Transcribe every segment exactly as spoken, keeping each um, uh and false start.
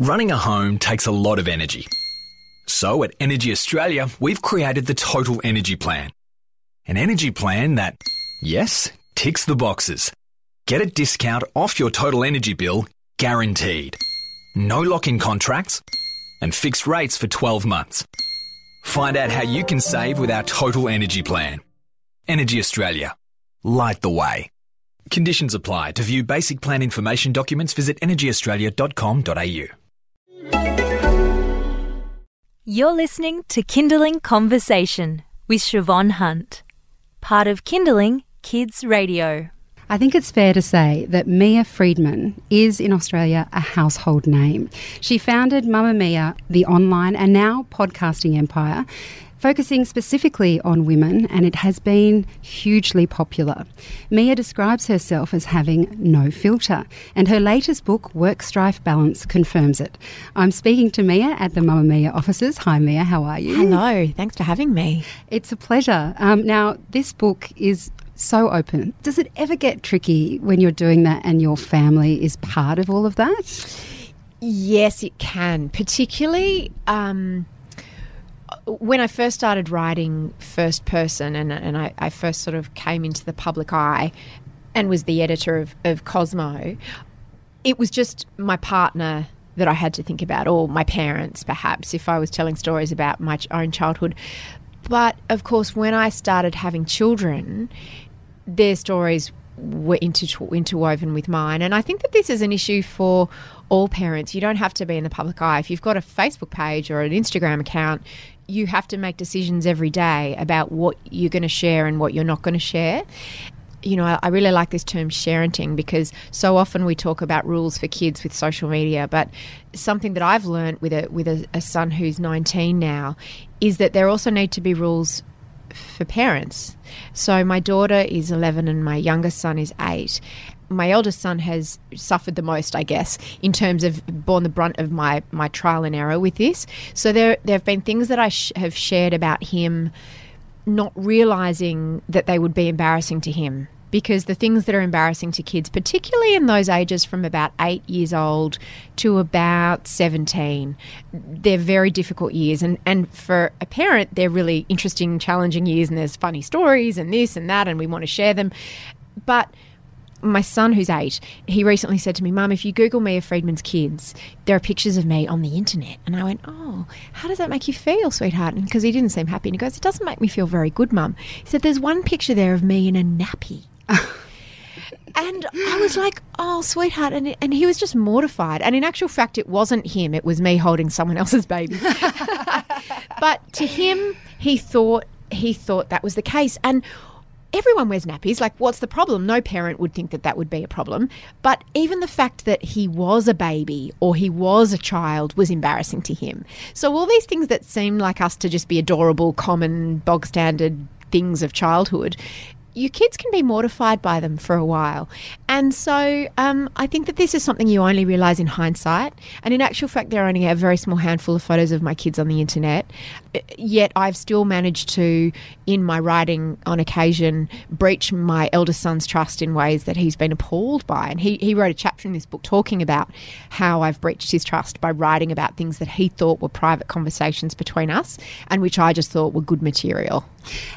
Running a home takes a lot of energy. So at Energy Australia, we've created the Total Energy Plan. An energy plan that, yes, ticks the boxes. Get a discount off your total energy bill, guaranteed. No lock-in contracts and fixed rates for twelve months. Find out how you can save with our Total Energy Plan. Energy Australia. Light the way. Conditions apply. To view basic plan information documents, visit energy australia dot com dot a u. You're listening to Kindling Conversation with Siobhan Hunt, part of Kindling Kids Radio. I think it's fair to say that Mia Freedman is, in Australia, a household name. She founded Mamamia, the online and now podcasting empire, focusing specifically on women, and it has been hugely popular. Mia describes herself as having no filter, and her latest book, Work Strife Balance, confirms it. I'm speaking to Mia at the Mamamia offices. Hi Mia, how are you? Hello, thanks for having me. It's a pleasure. Um, now, this book is so open. Does it ever get tricky when you're doing that and your family is part of all of that? Yes, it can. Particularly um, when I first started writing first person and, and I, I first sort of came into the public eye and was the editor of, of Cosmo, it was just my partner that I had to think about, or my parents perhaps, if I was telling stories about my own childhood. But, of course, when I started having children, their stories were inter- interwoven with mine. And I think that this is an issue for all parents. You don't have to be in the public eye. If you've got a Facebook page or an Instagram account, you have to make decisions every day about what you're going to share and what you're not going to share. You know, I, I really like this term sharenting, because so often we talk about rules for kids with social media, but something that I've learned with a, with a, a son who's nineteen now is that there also need to be rules for parents. So my daughter is eleven and my youngest son is eight. My eldest son has suffered the most, I guess, in terms of borne the brunt of my, my trial and error with this. So there, there have been things that I sh- have shared about him, not realising that they would be embarrassing to him. Because the things that are embarrassing to kids, particularly in those ages from about eight years old to about seventeen, they're very difficult years. And, and for a parent, they're really interesting, challenging years, and there's funny stories and this and that, and we want to share them. But my son, who's eight, he recently said to me, "Mum, if you Google Mia Freedman's kids, there are pictures of me on the internet." And I went, "Oh, how does that make you feel, sweetheart?" And because he didn't seem happy. And he goes, "It doesn't make me feel very good, Mum." He said, "There's one picture there of me in a nappy." And I was like, "Oh, sweetheart." And, and he was just mortified. And in actual fact, it wasn't him. It was me holding someone else's baby. But to him, he thought he thought that was the case. And everyone wears nappies. Like, what's the problem? No parent would think that that would be a problem. But even the fact that he was a baby or he was a child was embarrassing to him. So all these things that seem like us to just be adorable, common, bog standard things of childhood, your kids can be mortified by them for a while. And so um, I think that this is something you only realise in hindsight. And in actual fact, there are only a very small handful of photos of my kids on the internet. Yet I've still managed to, in my writing on occasion, breach my eldest son's trust in ways that he's been appalled by. And he, he wrote a chapter in this book talking about how I've breached his trust by writing about things that he thought were private conversations between us and which I just thought were good material.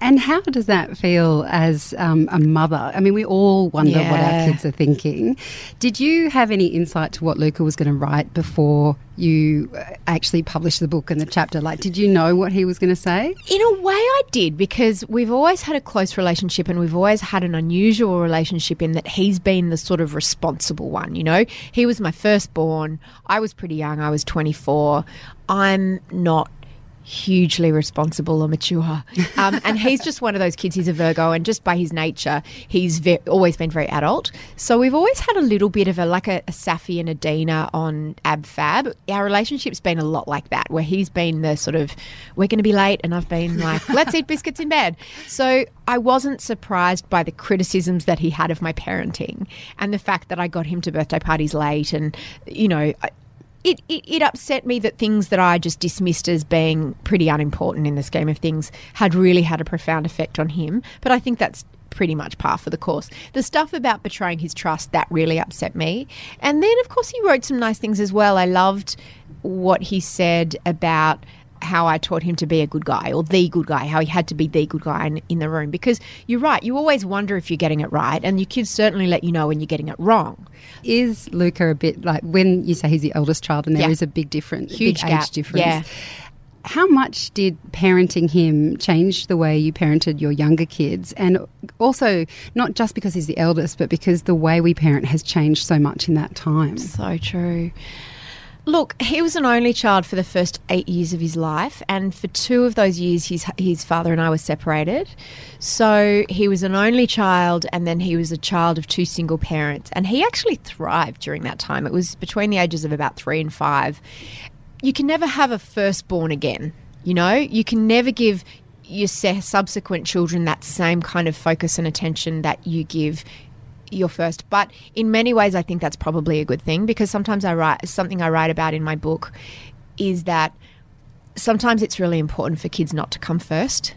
And how does that feel as um, a mother? I mean, we all wonder yeah. what our kids are thinking. Did you have any insight to what Luca was going to write before you actually published the book and the chapter? Like, did you know what he was going to say? In a way I did, because we've always had a close relationship, and we've always had an unusual relationship in that he's been the sort of responsible one, you know. He was my firstborn. I was pretty young. I was twenty-four. I'm not hugely responsible or mature. Um, and he's just one of those kids. He's a Virgo, and just by his nature, he's ve- always been very adult. So we've always had a little bit of a, like a, a Safi and a Dina on Ab Fab. Our relationship's been a lot like that, where he's been the sort of, we're going to be late, and I've been like, let's eat biscuits in bed. So I wasn't surprised by the criticisms that he had of my parenting and the fact that I got him to birthday parties late and, you know, I, It, it, it upset me that things that I just dismissed as being pretty unimportant in the scheme of things had really had a profound effect on him. But I think that's pretty much par for the course. The stuff about betraying his trust, that really upset me. And then, of course, he wrote some nice things as well. I loved what he said about how I taught him to be a good guy, or the good guy, how he had to be the good guy in, in the room. Because you're right, you always wonder if you're getting it right, and your kids certainly let you know when you're getting it wrong. Is Luca a bit like, when you say he's the eldest child and there yeah. is a big difference, huge big age difference, yeah. how much did parenting him change the way you parented your younger kids? And also, not just because he's the eldest, but because the way we parent has changed so much in that time. So true. Look, he was an only child for the first eight years of his life, and for two of those years his his father and I were separated. So he was an only child, and then he was a child of two single parents, and he actually thrived during that time. It was between the ages of about three and five. You can never have a firstborn again, you know? You can never give your subsequent children that same kind of focus and attention that you give your first. But in many ways, I think that's probably a good thing, because sometimes I write something I write about in my book is that sometimes it's really important for kids not to come first.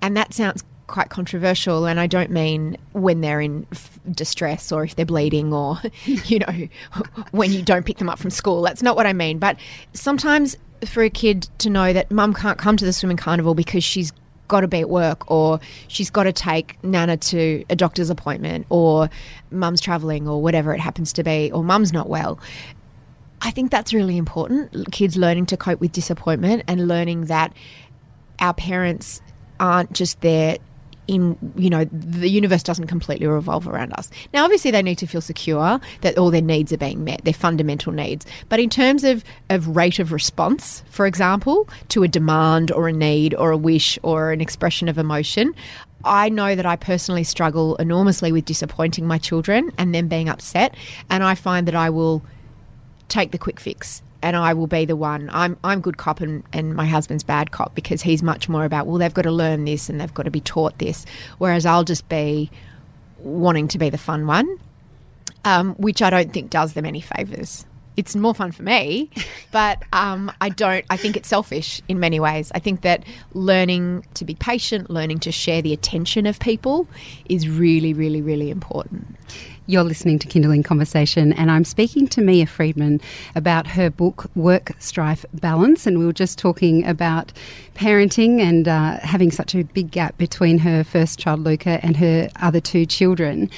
And that sounds quite controversial, and I don't mean when they're in f- distress or if they're bleeding or, you know, when you don't pick them up from school. That's not what I mean. But sometimes for a kid to know that mum can't come to the swimming carnival because she's got to be at work, or she's got to take Nana to a doctor's appointment, or mum's travelling, or whatever it happens to be, or mum's not well. I think that's really important. Kids learning to cope with disappointment and learning that our parents aren't just there in, you know, the universe doesn't completely revolve around us. Now, obviously they need to feel secure that all their needs are being met, their fundamental needs. But in terms of, of rate of response, for example, to a demand or a need or a wish or an expression of emotion, I know that I personally struggle enormously with disappointing my children and them being upset. And I find that I will take the quick fix. And I will be the one, I'm I'm good cop and, and my husband's bad cop, because he's much more about, well, they've got to learn this and they've got to be taught this. Whereas I'll just be wanting to be the fun one, um, which I don't think does them any favours. It's more fun for me, but um, I don't, I think it's selfish in many ways. I think that learning to be patient, learning to share the attention of people is really, really, really important. You're listening to Kindling Conversation, and I'm speaking to Mia Freedman about her book, Work Strife Balance, and we were just talking about parenting and uh, having such a big gap between her first child, Luca, and her other two children.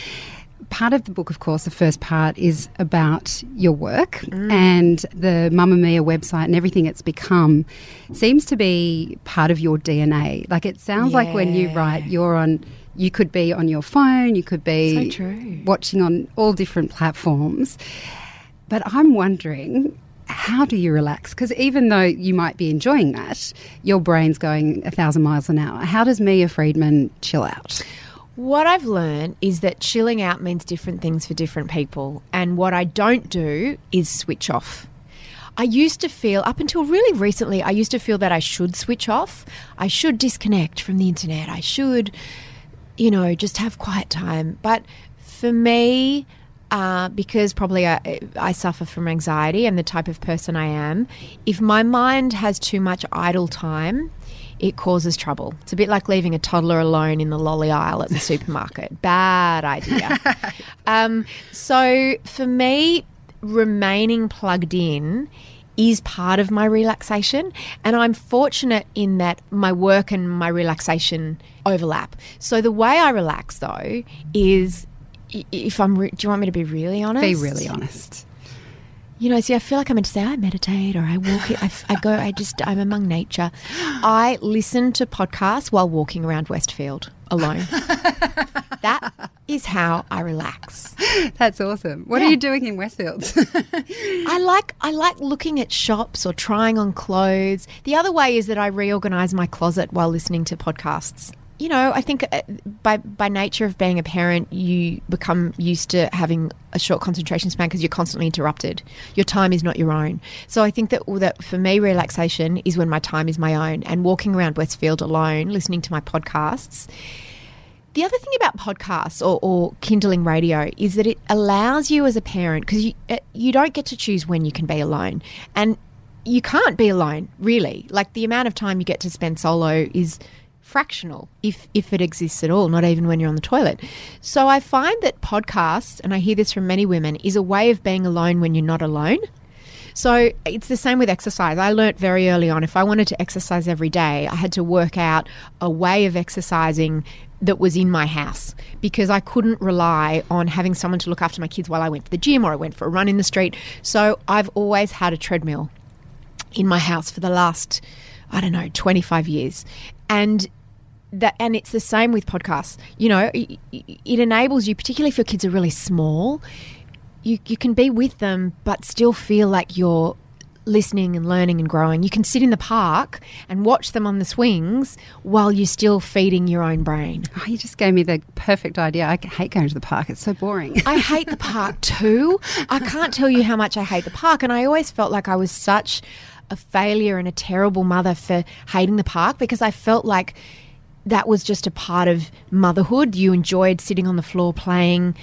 Part of the book, of course, the first part is about your work mm. and the Mamamia website and everything it's become seems to be part of your D N A. Like, it sounds yeah. like when you write, you're on, you could be on your phone, you could be so watching on all different platforms. But I'm wondering, how do you relax? Because even though you might be enjoying that, your brain's going a thousand miles an hour. How does Mia Freedman chill out? What I've learned is that chilling out means different things for different people. And what I don't do is switch off. I used to feel, up until really recently, I used to feel that I should switch off. I should disconnect from the internet. I should, you know, just have quiet time. But for me, uh, because probably I, I suffer from anxiety and the type of person I am, if my mind has too much idle time, it causes trouble. It's a bit like leaving a toddler alone in the lolly aisle at the supermarket. Bad idea. Um, so for me, remaining plugged in is part of my relaxation, and I'm fortunate in that my work and my relaxation overlap. So the way I relax, though, is if I'm re- – do you want me to be really honest? Be really honest. You know, see, I feel like I'm meant to say I meditate or I walk, I, I go, I just, I'm among nature. I listen to podcasts while walking around Westfield alone. That is how I relax. That's awesome. What yeah. are you doing in Westfield? I like I like looking at shops or trying on clothes. The other way is that I reorganise my closet while listening to podcasts. You know, I think by by nature of being a parent, you become used to having a short concentration span because you're constantly interrupted. Your time is not your own. So I think that, that for me, relaxation is when my time is my own, and walking around Westfield alone, listening to my podcasts. The other thing about podcasts or, or Kindling Radio is that it allows you as a parent, because you, you don't get to choose when you can be alone. And you can't be alone, really. Like, the amount of time you get to spend solo is fractional, if if it exists at all, not even when you're on the toilet. So I find that podcasts, and I hear this from many women, is a way of being alone when you're not alone. So it's the same with exercise. I learnt very early on, if I wanted to exercise every day, I had to work out a way of exercising that was in my house, because I couldn't rely on having someone to look after my kids while I went to the gym or I went for a run in the street. So I've always had a treadmill in my house for the last, I don't know, twenty-five years. And that, and it's the same with podcasts. You know, it, it enables you, particularly if your kids are really small, You you can be with them but still feel like you're listening and learning and growing. You can sit in the park and watch them on the swings while you're still feeding your own brain. Oh, you just gave me the perfect idea. I hate going to the park. It's so boring. I hate the park too. I can't tell you how much I hate the park. And I always felt like I was such a failure and a terrible mother for hating the park, because I felt like that was just a part of motherhood. You enjoyed sitting on the floor playing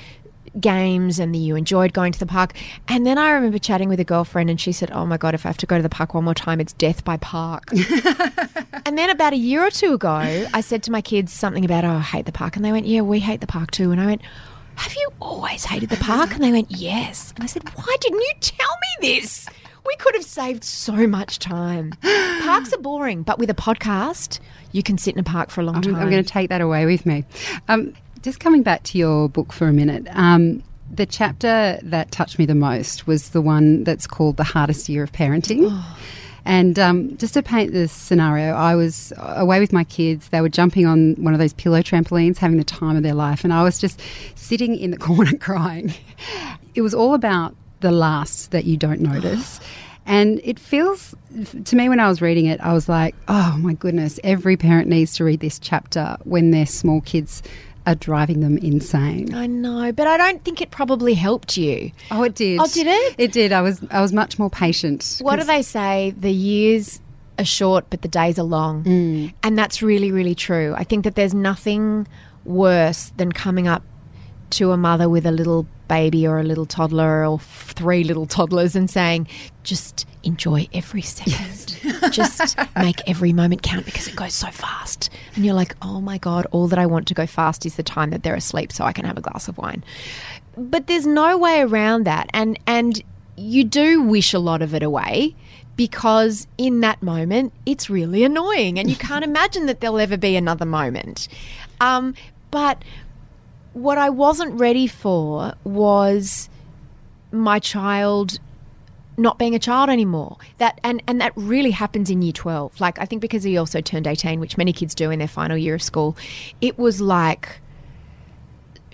games and the, you enjoyed going to the park. And then I remember chatting with a girlfriend and she said, oh my God, if I have to go to the park one more time, it's death by park. And then about a year or two ago, I said to my kids something about, oh, I hate the park. And they went, yeah, we hate the park too. And I went, have you always hated the park? And they went, yes. And I said, why didn't you tell me this? We could have saved so much time. Parks are boring, but with a podcast, you can sit in a park for a long I'm, time. I'm going to take that away with me. Um, Just coming back to your book for a minute, um, the chapter that touched me the most was the one that's called The Hardest Year of Parenting. Oh. And um, just to paint this scenario, I was away with my kids. They were jumping on one of those pillow trampolines, having the time of their life, and I was just sitting in the corner crying. It was all about the last that you don't notice. Oh. And it feels, to me when I was reading it, I was like, oh my goodness, every parent needs to read this chapter when their small kids are driving them insane. I know, but I don't think it probably helped you. Oh, it did. Oh, did it? It did. I was I was much more patient. What do they say? The years are short, but the days are long. Mm. And that's really, really true. I think that there's nothing worse than coming up to a mother with a little baby or a little toddler or three little toddlers and saying, just enjoy every second. Yes. Just make every moment count because it goes so fast. And you're like, oh my God, all that I want to go fast is the time that they're asleep so I can have a glass of wine. But there's no way around that. And, and you do wish a lot of it away, because in that moment it's really annoying and you can't imagine that there'll ever be another moment. Um, but... What I wasn't ready for was my child not being a child anymore. That and, and that really happens in year twelve. Like, I think because he also turned eighteen, which many kids do in their final year of school, it was like,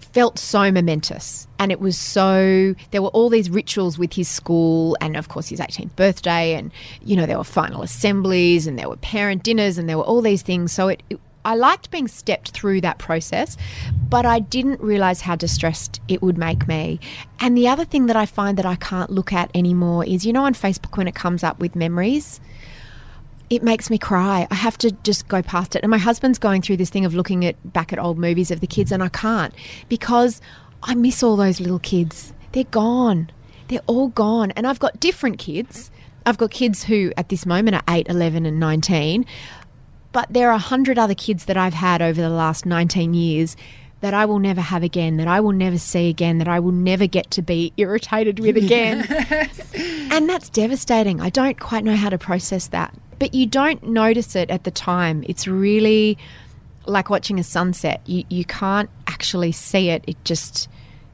felt so momentous. And it was so, there were all these rituals with his school and of course his eighteenth birthday, and, you know, there were final assemblies and there were parent dinners and there were all these things. So it, it I liked being stepped through that process, but I didn't realise how distressed it would make me. And the other thing that I find that I can't look at anymore is, you know, on Facebook when it comes up with memories, it makes me cry. I have to just go past it. And my husband's going through this thing of looking at back at old movies of the kids, and I can't, because I miss all those little kids. They're gone. They're all gone. And I've got different kids. I've got kids who at this moment are eight, eleven and nineteen, but there are a hundred other kids that I've had over the last nineteen years that I will never have again, that I will never see again, that I will never get to be irritated with again. And that's devastating. I don't quite know how to process that. But you don't notice it at the time. It's really like watching a sunset. You you can't actually see it. It just,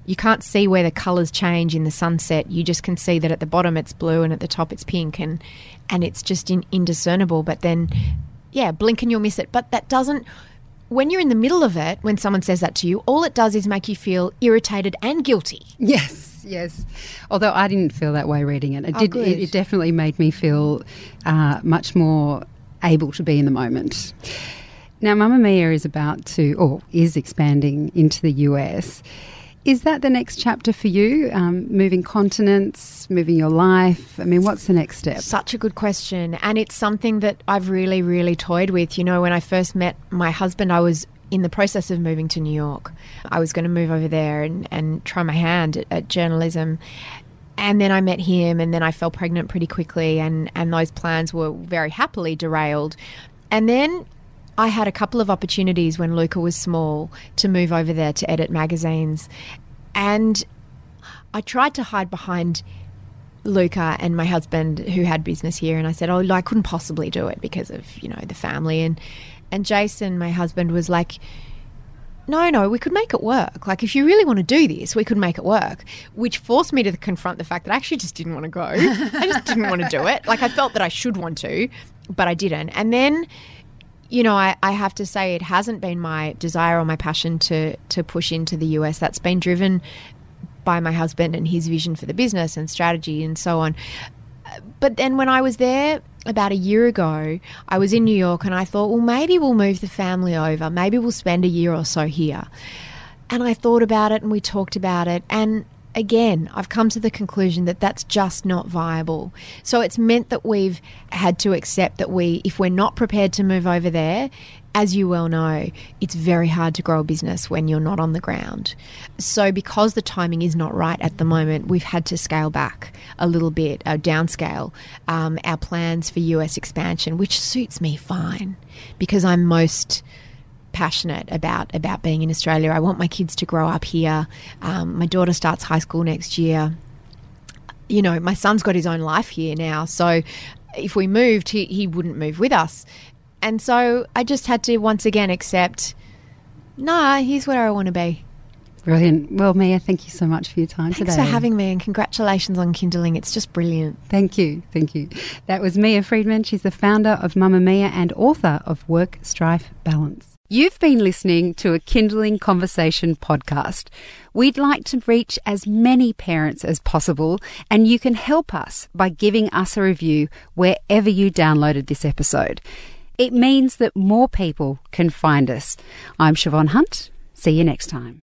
you can't see where the colours change in the sunset. You just can see that at the bottom it's blue and at the top it's pink, and, and it's just in, indiscernible. But then... yeah, blink and you'll miss it. But that doesn't, when you're in the middle of it, when someone says that to you, all it does is make you feel irritated and guilty. Yes, yes. Although I didn't feel that way reading it. It, oh, did, it, it definitely made me feel uh, much more able to be in the moment. Now, Mamamia is about to, or is expanding into the U S. Is that the next chapter for you, um, moving continents, moving your life? I mean, what's the next step? Such a good question. And it's something that I've really, really toyed with. You know, when I first met my husband, I was in the process of moving to New York, I was going to move over there and, and try my hand at, at journalism. And then I met him, and then I fell pregnant pretty quickly, and, and those plans were very happily derailed. And then I had a couple of opportunities when Luca was small to move over there to edit magazines. And I tried to hide behind Luca and my husband, who had business here, and I said, oh, I couldn't possibly do it because of, you know, the family. And and Jason, my husband, was like, no, no, we could make it work. Like, if you really want to do this, we could make it work, which forced me to confront the fact that I actually just didn't want to go. I just didn't want to do it. Like, I felt that I should want to, but I didn't. And then, you know, I, I have to say it hasn't been my desire or my passion to to push into the U S. That's been driven by my husband and his vision for the business and strategy and so on. But then when I was there about a year ago, I was in New York and I thought, well, maybe we'll move the family over. Maybe we'll spend a year or so here. And I thought about it and we talked about it. And again, I've come to the conclusion that that's just not viable. So it's meant that we've had to accept that we, if we're not prepared to move over there, as you well know, it's very hard to grow a business when you're not on the ground. So because the timing is not right at the moment, we've had to scale back a little bit, or downscale um, our plans for U S expansion, which suits me fine because I'm most passionate about, about being in Australia. I want my kids to grow up here. Um, my daughter starts high school next year. You know, my son's got his own life here now. So if we moved, he, he wouldn't move with us. And so I just had to once again accept, nah, here's where I want to be. Brilliant. Well, Mia, thank you so much for your time Thanks today. Thanks for having me, and congratulations on Kindling. It's just brilliant. Thank you. Thank you. That was Mia Freedman. She's the founder of Mamamia and author of Work Strife Balance. You've been listening to a Kindling Conversation podcast. We'd like to reach as many parents as possible, and you can help us by giving us a review wherever you downloaded this episode. It means that more people can find us. I'm Siobhan Hunt. See you next time.